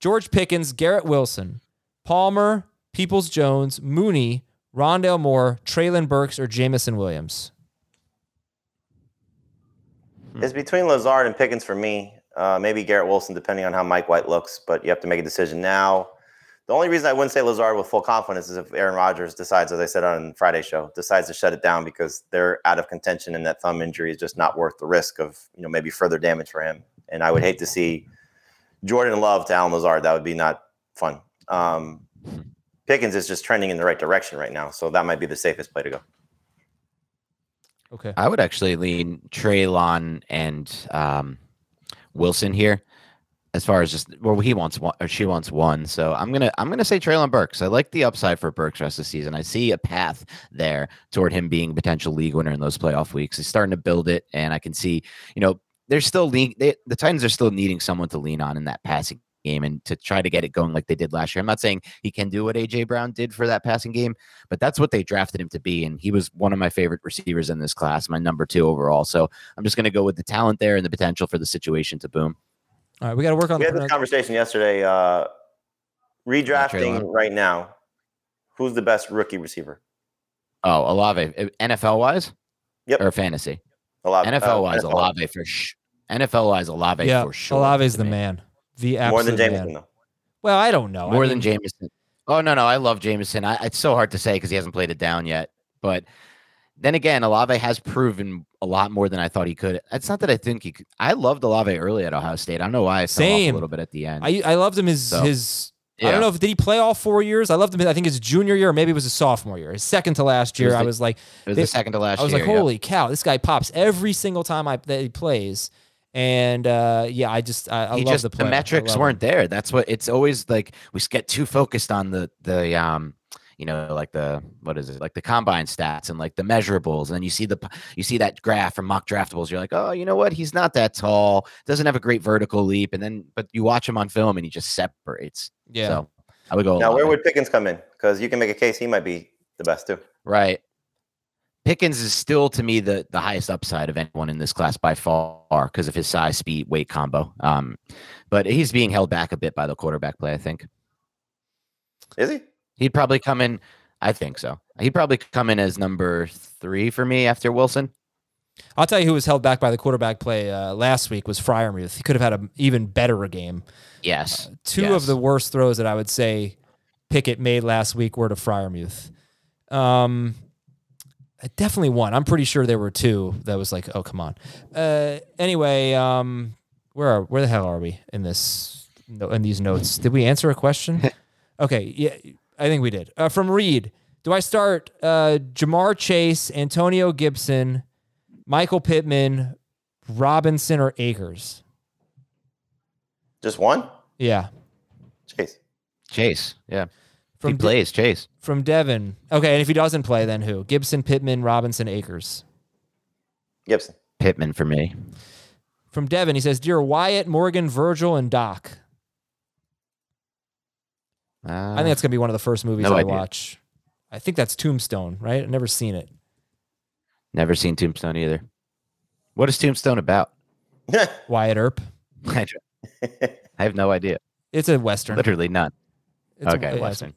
George Pickens, Garrett Wilson, Palmer, Peoples-Jones, Mooney, Rondale Moore, Treylon Burks, or Jamison Williams? It's between Lazard and Pickens for me. Maybe Garrett Wilson, depending on how Mike White looks, but you have to make a decision now. The only reason I wouldn't say Lazard with full confidence is if Aaron Rodgers decides, as I said on Friday's show, decides to shut it down because they're out of contention and that thumb injury is just not worth the risk of, maybe further damage for him. And I would hate to see Jordan Love to Allen Lazard. That would be not fun. Pickens is just trending in the right direction right now, so that might be the safest play to go. Okay, I would actually lean Treylon and Wilson here. as far as just, well, he wants one or she wants one. So I'm gonna say Treylon Burks. I like the upside for Burks rest of the season. I see a path there toward him being a potential league winner in those playoff weeks. He's starting to build it, and I can see, you know, they're still the Titans are still needing someone to lean on in that passing game and to try to get it going like they did last year. I'm not saying he can do what A.J. Brown did for that passing game, but that's what they drafted him to be, and he was one of my favorite receivers in this class, my number 2 overall. So I'm just going to go with the talent there and the potential for the situation to boom. All right, we got to work on. We had this conversation yesterday. Redrafting right now, who's the best rookie receiver? Oh, Olave, NFL-wise? Yep. Or fantasy? Olave. NFL-wise, Olave for sure. NFL-wise, Olave for sure. Olave's the man. The absolute more than Jameson, man. Though. Well, I don't know. More than Jameson. Oh, no. I love Jameson. It's so hard to say because he hasn't played it down yet. But then again, Olave has proven a lot more than I thought he could. It's not that I think he could. I loved Olave early at Ohio State. I don't know why I fell off a little bit at the end. I loved him I don't know if did he play all 4 years. I loved him. I think his junior year, or maybe it was his sophomore year, his second to last year. I was like, holy cow, this guy pops every single time that he plays. And I love the play. The metrics weren't there. That's what it's always like. We get too focused on the combine stats and like the measurables. And then you see that graph from mock draftables. You're like, oh, you know what? He's not that tall. Doesn't have a great vertical leap. And then, but you watch him on film and he just separates. Yeah. So I would go. Now, where would Pickens come in? Because you can make a case he might be the best too. Right. Pickens is still, to me, the highest upside of anyone in this class by far because of his size, speed, weight combo. But he's being held back a bit by the quarterback play, I think. Is he? He'd probably come in. I think so. He'd probably come in as number 3 for me after Wilson. I'll tell you who was held back by the quarterback play last week was Freiermuth. He could have had an even better game. Yes. Two of the worst throws that I would say Pickett made last week were to Freiermuth. Definitely one. I'm pretty sure there were 2 that was like, oh, come on. Anyway, where the hell are we in this? In these notes, did we answer a question? Okay, yeah, I think we did. From Reed, do I start Jamar Chase, Antonio Gibson, Michael Pittman, Robinson, or Akers? Just one? Yeah. Chase. Yeah. From he plays Chase. From Devin. Okay, and if he doesn't play, then who? Gibson, Pittman, Robinson, Akers. Gibson. Pittman for me. From Devin, he says, Dear Wyatt, Morgan, Virgil, and Doc. I think that's going to be one of the first movies watch. I think that's Tombstone, right? I've never seen it. Never seen Tombstone either. What is Tombstone about? Wyatt Earp. I have no idea. It's a Western. Literally none. Western.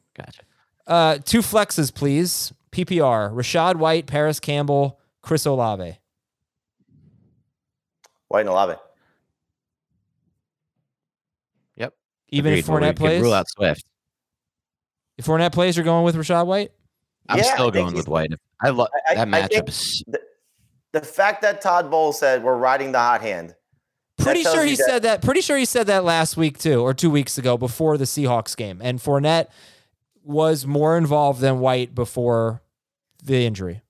Gotcha. 2 flexes, please. PPR. Rashad White, Paris Campbell, Chris Olave. White and Olave. Yep. Even if Fournette plays? Rule out Swift. If Fournette plays, you're going with Rashad White? I'm still going with White. I love that matchup. The fact that Todd Bowles said we're riding the hot hand. Pretty sure he said that last week too, or 2 weeks ago before the Seahawks game. And Fournette was more involved than White before the injury.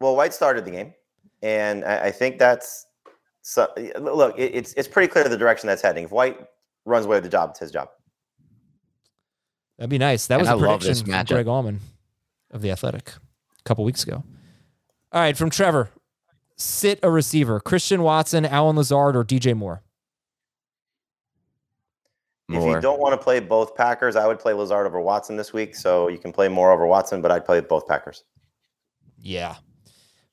Well, White started the game, and I think that's look. It's pretty clear the direction that's heading. If White runs away with the job, it's his job. That'd be nice. That was a prediction from Greg Allman of The Athletic a couple weeks ago. All right, from Trevor. Sit a receiver, Christian Watson, Allen Lazard, or DJ Moore? If you don't want to play both Packers, I would play Lazard over Watson this week. So you can play Moore over Watson, but I'd play both Packers. Yeah.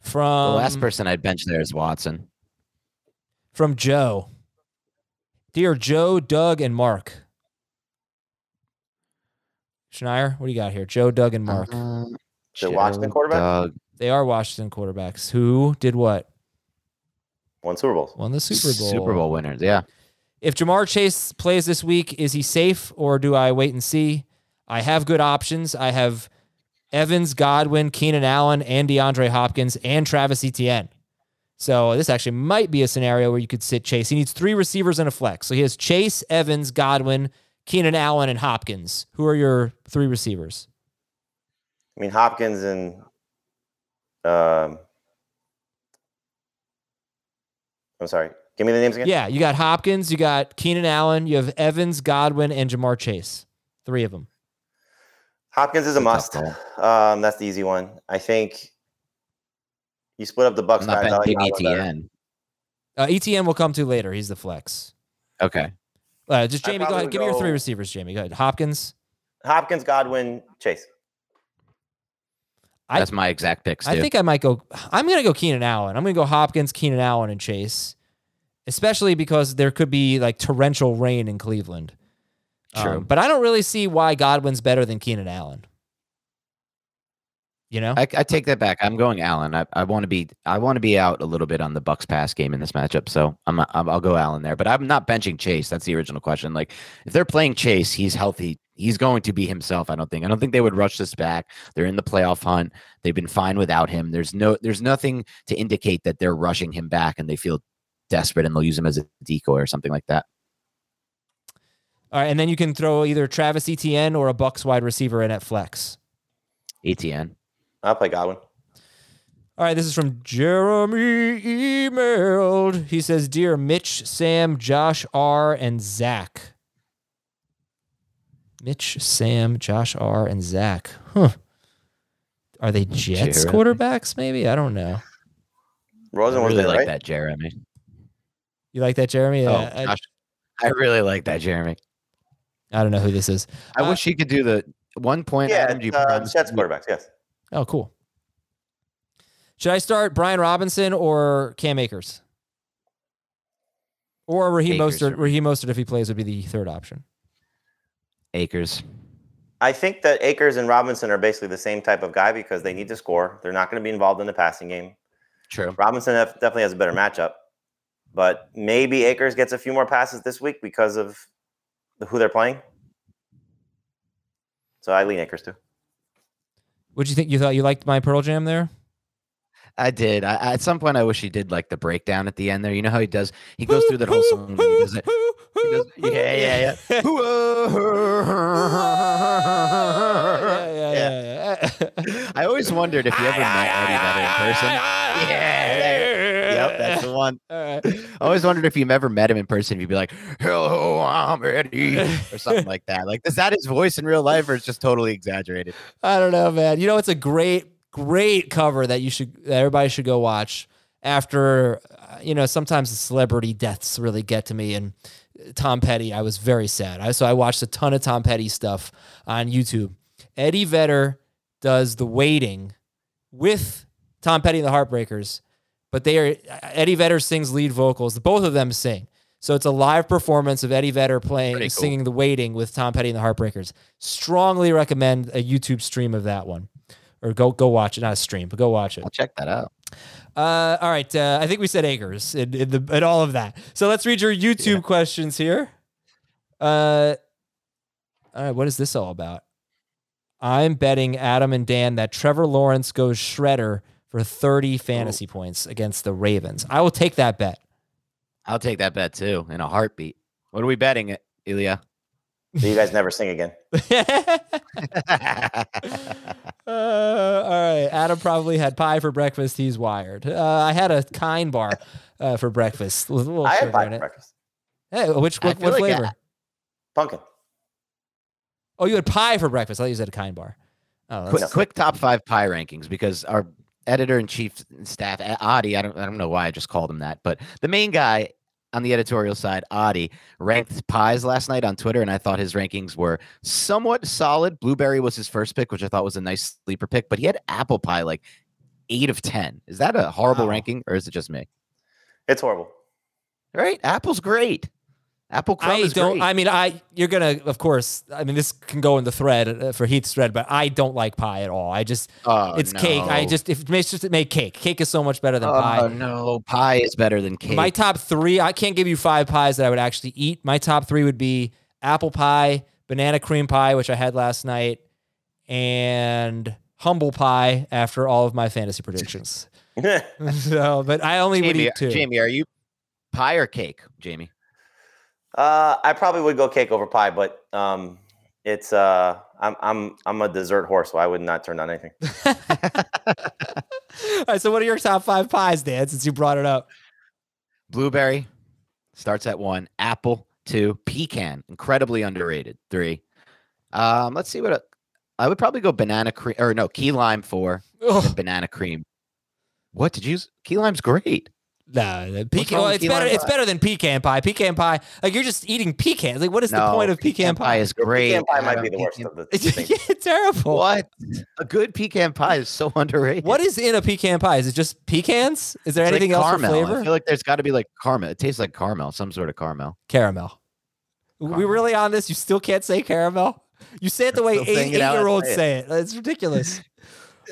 From the last person I'd bench there is Watson. From Joe. Dear Joe, Doug, and Mark. Schneier, what do you got here? Joe, Doug, and Mark. Joe, Washington quarterback? Doug. They are Washington quarterbacks who did what? Won Super Bowls. Won the Super Bowl. Super Bowl winners, yeah. If Jamar Chase plays this week, is he safe or do I wait and see? I have good options. I have Evans, Godwin, Keenan Allen, and DeAndre Hopkins, and Travis Etienne. So this actually might be a scenario where you could sit Chase. He needs 3 receivers and a flex. So he has Chase, Evans, Godwin, Keenan Allen, and Hopkins. Who are your 3 receivers? I mean, Hopkins and... I'm sorry. Give me the names again. Yeah, you got Hopkins, you got Keenan Allen, you have Evans, Godwin, and Jamar Chase. Three of them. Hopkins is a must. That's the easy one. I think you split up the Bucs. I'm not betting ETN. ETN will come to later. He's the flex. Okay. Just Jamie, go ahead. Give me your three receivers, Jamie. Go ahead. Hopkins, Godwin, Chase. That's my exact picks, too. I think I might go. I'm going to go Keenan Allen. I'm going to go Hopkins, Keenan Allen, and Chase. Especially because there could be like torrential rain in Cleveland. True. But I don't really see why Godwin's better than Keenan Allen. You know, I take that back. I'm going Allen. I want to be out a little bit on the Bucs pass game in this matchup, so I'll go Allen there. But I'm not benching Chase. That's the original question. Like if they're playing Chase, he's healthy. He's going to be himself. I don't think they would rush this back. They're in the playoff hunt. They've been fine without him. There's nothing to indicate that they're rushing him back and they feel desperate and they'll use him as a decoy or something like that. All right, and then you can throw either Travis Etienne or a Bucs wide receiver in at flex. Etienne. I'll play Godwin. All right, this is from Jeremy Emailed. He says, Dear Mitch, Sam, Josh R., and Zach. Mitch, Sam, Josh R., and Zach. Huh. Are they Jets quarterbacks, maybe? I don't know. Rosen was really like that, Jeremy. You like that, Jeremy? Yeah, oh, gosh. I really like that, Jeremy. I don't know who this is. I wish he could do the 1 point. Yeah, Jets quarterbacks, yes. Oh, cool. Should I start Brian Robinson or Cam Akers? Or Raheem Mostert? Raheem Mostert, if he plays, would be the third option. Akers. I think that Akers and Robinson are basically the same type of guy because they need to score. They're not going to be involved in the passing game. True. Robinson definitely has a better matchup. But maybe Akers gets a few more passes this week because of who they're playing. So I lean Akers too. What'd you think? You thought you liked my Pearl Jam there? I did. I at some point, I wish he did like the breakdown at the end there. You know how he does? He goes through that whole song. And he does it. Yeah. Yeah. I always wondered if you ever met anybody in person. Yep, that's the one. Right. I always wondered if you've ever met him in person, you'd be like, hello, I'm Eddie, or something like that. Like, is that his voice in real life, or it's just totally exaggerated? I don't know, man. You know, it's a great cover that everybody should go watch after, you know, sometimes the celebrity deaths really get to me. And Tom Petty, I was very sad. So I watched a ton of Tom Petty stuff on YouTube. Eddie Vedder does The Waiting with Tom Petty and the Heartbreakers. But Eddie Vedder sings lead vocals. Both of them sing. So it's a live performance of Eddie Vedder singing The Waiting with Tom Petty and the Heartbreakers. Strongly recommend a YouTube stream of that one. Or go watch it. Not a stream, but go watch it. I'll check that out. All right. I think we said Akers in all of that. So let's read your YouTube questions here. All right. What is this all about? I'm betting Adam and Dan that Trevor Lawrence goes shredder for 30 fantasy points against the Ravens. I will take that bet. I'll take that bet too in a heartbeat. What are we betting, Ilya? So you guys never sing again. All right. Adam probably had pie for breakfast. He's wired. I had a Kind Bar for breakfast. I had pie for breakfast. Hey, what flavor? Like pumpkin. Oh, you had pie for breakfast. I thought you said a Kind Bar. Oh, quick top five pie rankings because our editor in chief staff, Adi, I don't know why I just called him that, but the main guy on the editorial side, Adi, ranked pies last night on Twitter, and I thought his rankings were somewhat solid. Blueberry was his first pick, which I thought was a nice sleeper pick, but he had apple pie like 8 of 10. Is that a horrible ranking, or is it just me? It's horrible. Right? Apple's great. Apple crumb is great. I mean, you're going to, of course, I mean, this can go in the thread for Heath's thread, but I don't like pie at all. I just, it's cake. It's just make cake. Cake is so much better than pie. Oh, no. Pie is better than cake. My top three, I can't give you 5 pies that I would actually eat. My top 3 would be apple pie, banana cream pie, which I had last night, and humble pie after all of my fantasy predictions. So, but I only would eat 2. Jamie, are you pie or cake, Jamie? I probably would go cake over pie, but it's I'm a dessert horse, so I would not turn down anything. All right, so what are your top 5 pies, Dan? Since you brought it up, blueberry, starts at 1. Apple, 2. Pecan, incredibly underrated, 3. Let's see what I would probably go banana cream, or no, key lime 4. Banana cream. What did you use? Key lime's great. No, pecan. Well, it's better. It's better than pecan pie. Pecan pie, like you're just eating pecan. Like, what is the point of pecan pie? Pecan pie is great. Pecan pie might be the worst of the things. Yeah, terrible. What? A good pecan pie is so underrated. What is in a pecan pie? Is it just pecans? Is there anything else for flavor? I feel like there's got to be like caramel. It tastes like caramel, some sort of caramel. Caramel. We really on this? You still can't say caramel? You say it the way eight-year-olds say it. It's ridiculous.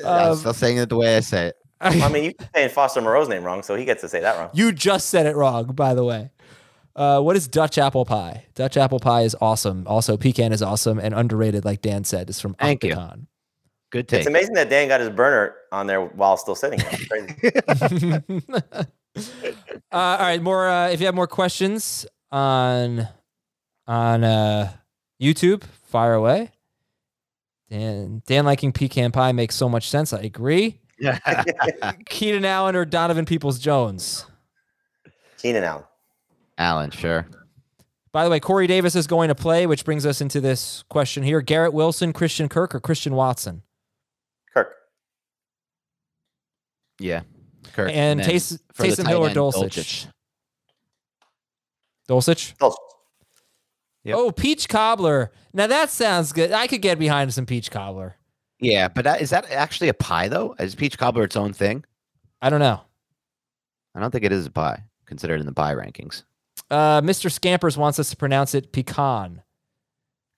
I'm still saying it the way I say it. I mean, you keep saying Foster Moreau's name wrong, so he gets to say that wrong. You just said it wrong, by the way. What is Dutch apple pie? Dutch apple pie is awesome. Also, pecan is awesome and underrated, like Dan said. It's from Octagon. Good take. It's amazing that Dan got his burner on there while still sitting there. Crazy. All right, more. If you have more questions on YouTube, fire away. Dan liking pecan pie makes so much sense. I agree. Yeah. Keenan Allen or Donovan Peoples-Jones? Keenan Allen. Allen, sure. By the way, Corey Davis is going to play, which brings us into this question here. Garrett Wilson, Christian Kirk, or Christian Watson? Kirk. Yeah, Kirk. And Taysom Hill or Dulcich? Dulcich. Yep. Oh, peach cobbler. Now that sounds good. I could get behind some peach cobbler. Yeah, but is that actually a pie, though? Is peach cobbler its own thing? I don't know. I don't think it is a pie, considered in the pie rankings. Mr. Scampers wants us to pronounce it pecan.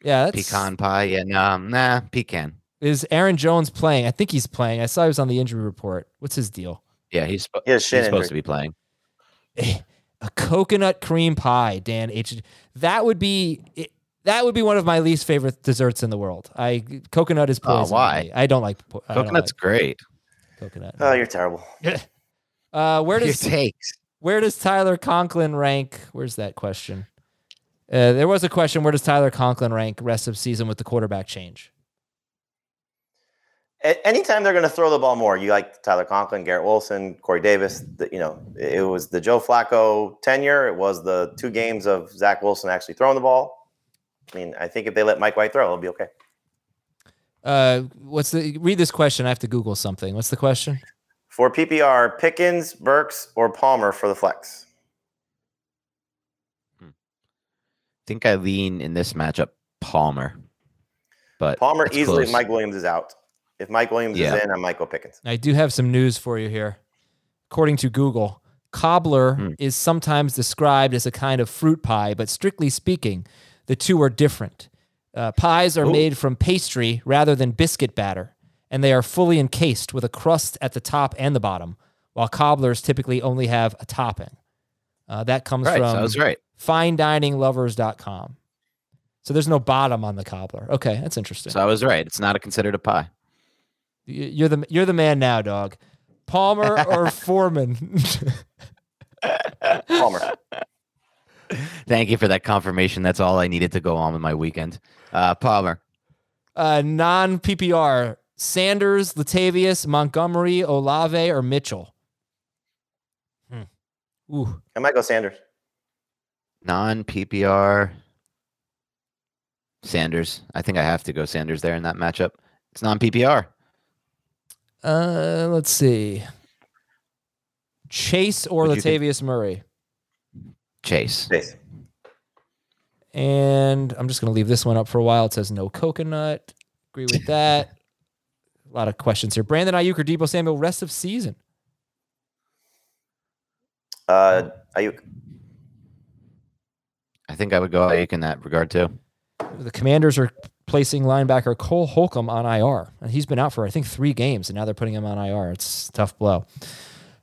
Yeah, pecan pie. Yeah, nah, pecan. Is Aaron Jones playing? I think he's playing. I saw he was on the injury report. What's his deal? Yeah, he's supposed to be playing. A coconut cream pie, Dan H. That would be... That would be one of my least favorite desserts in the world. Coconut is poison. Oh, why? I don't like coconut's great. Coconut. Oh, you're terrible. Where does Tyler Conklin rank? Where's that question? There was a question. Where does Tyler Conklin rank rest of season with the quarterback change? Anytime they're going to throw the ball more, you like Tyler Conklin, Garrett Wilson, Corey Davis. It was the Joe Flacco tenure. It was the 2 games of Zach Wilson actually throwing the ball. I mean, I think if they let Mike White throw, it'll be okay. Read this question. I have to Google something. What's the question? For PPR, Pickens, Burks, or Palmer for the flex? I think I lean in this matchup Palmer. But Palmer easily close. Mike Williams is out. If Mike Williams is in, I'm Michael Pickens. I do have some news for you here. According to Google, cobbler is sometimes described as a kind of fruit pie, but strictly speaking, the 2 are different. Pies are made from pastry rather than biscuit batter, and they are fully encased with a crust at the top and the bottom, while cobblers typically only have a topping. That comes from finediningllovers.com. So there's no bottom on the cobbler. Okay, that's interesting. So I was right. It's not considered a pie. You're the man now, dog. Palmer or Foreman? Palmer. Thank you for that confirmation. That's all I needed to go on with my weekend. Palmer. Non-PPR. Sanders, Latavius, Montgomery, Olave, or Mitchell? Ooh. I might go Sanders. Non-PPR. Sanders. I think I have to go Sanders there in that matchup. It's non-PPR. Let's see. Chase or Latavius Murray? Chase. And I'm just going to leave this one up for a while. It says no coconut. Agree with that. A lot of questions here. Brandon Ayuk or Deebo Samuel rest of season? Ayuk. I think I would go Ayuk in that regard too. The Commanders are placing linebacker Cole Holcomb on IR. And he's been out for, I think, 3 games, and now they're putting him on IR. It's a tough blow.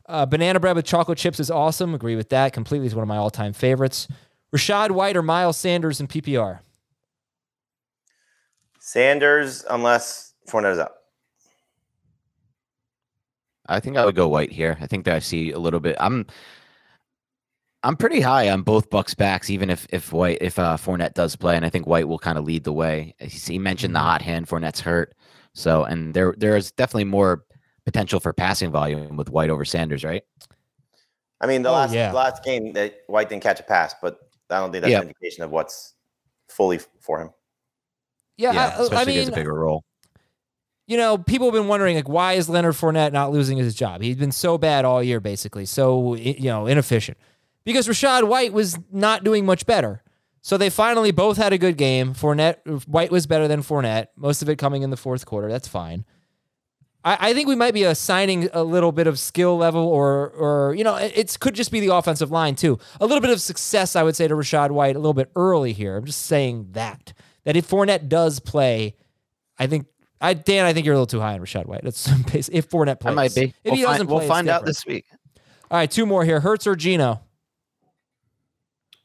Banana bread with chocolate chips is awesome. Agree with that completely. It's one of my all-time favorites. Rashad White or Miles Sanders in PPR? Sanders, unless Fournette is up. I think I would go White here. I think that I see a little bit. I'm pretty high on both Bucs backs, even if Fournette does play, and I think White will kind of lead the way. He mentioned the hot hand. Fournette's hurt, so and there is definitely more potential for passing volume with White over Sanders, right? I I mean, the last game that White didn't catch a pass, but I don't think that's an indication of what's fully for him. Yeah, especially if he gets a bigger role. You know, people have been wondering, like, why is Leonard Fournette not losing his job? He's been so bad all year, basically. So, you know, inefficient. Because Rashad White was not doing much better. So they finally both had a good game. White was better than Fournette. Most of it coming in the fourth quarter. That's fine. I think we might be assigning a little bit of skill level or you know, it could just be the offensive line, too. A little bit of success, I would say, to Rashad White a little bit early here. I'm just saying that if Fournette does play, I think... Dan, I think you're a little too high on Rashad White. That's if Fournette plays. I might be. If he doesn't play, we'll find out this week. All right, two more here. Hurts or Geno?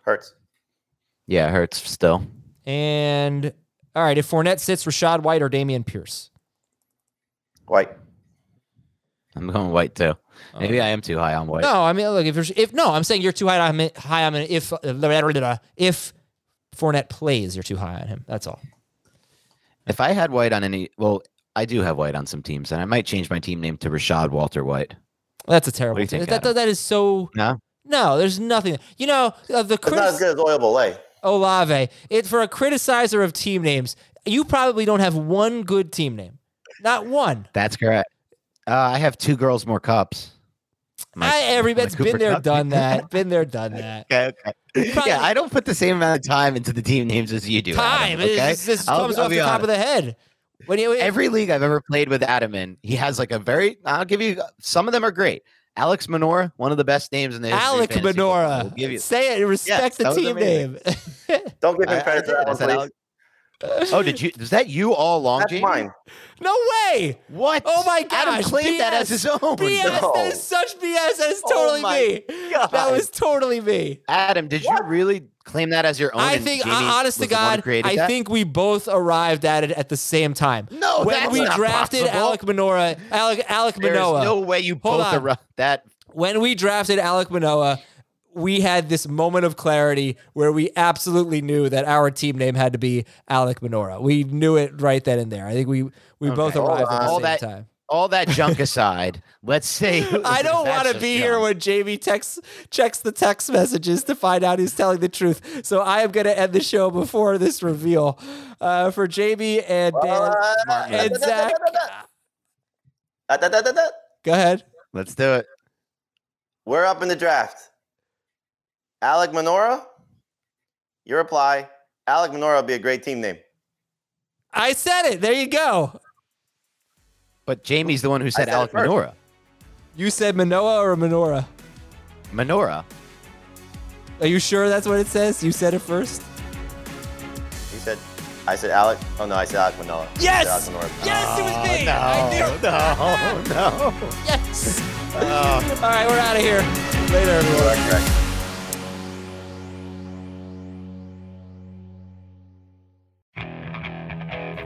Hurts. Yeah, Hurts still. And, all right, if Fournette sits, Rashad White or Damian Pierce? White. I'm going White, too. Okay. Maybe I am too high on White. No, I mean, look, I'm saying you're too high on him. If Fournette plays, you're too high on him. That's all. If I had White on I do have White on some teams, and I might change my team name to Rashad Walter White. Well, that's a terrible thing. That is so... No, there's nothing. You know, not as good as Olave. For a criticizer of team names, you probably don't have one good team name. Not one. That's correct. I have two girls, more cups. Everybody's been there, done that. Okay. Yeah, I don't put the same amount of time into the team names as you do. Adam, okay? This comes off the top of the head. Every league I've ever played with Adam in, he has like a very. I'll give you some of them are great. Alex Minora, one of the best names in the history. Alex Minora, say it. Respect the team name. Don't give him credit for that. Oh, did you? Is that you all along, Jamie? That's mine. No way! What? Oh my gosh! Adam claimed BS. That as his own. BS. No. That is such BS. That is totally me. God. That was totally me. Adam, did you really claim that as your own? I think, honest to God, I think we both arrived at it at the same time. No, when that's we not drafted possible. Alec Manoah. There's no way you both arrived that. When we drafted Alec Manoah, we had this moment of clarity where we absolutely knew that our team name had to be Alec Minora. We knew it right then and there. I think we both arrived at the same time. All that junk aside, let's say... I don't want to be here when Jamie checks the text messages to find out who's telling the truth. So I am going to end the show before this reveal. For Jamie and Dan and Zach... Go ahead. Let's do it. We're up in the draft. Alec Minora, your reply. Alec Minora would be a great team name. I said it. There you go. But Jamie's the one who said Alec Minora. You said Manoa or Minora? Minora. Are you sure that's what it says? You said it first? I said Alec Minora. Yes! Yes, it was me! No, I knew it. No. Yes! All right, we're out of here. Later, everyone.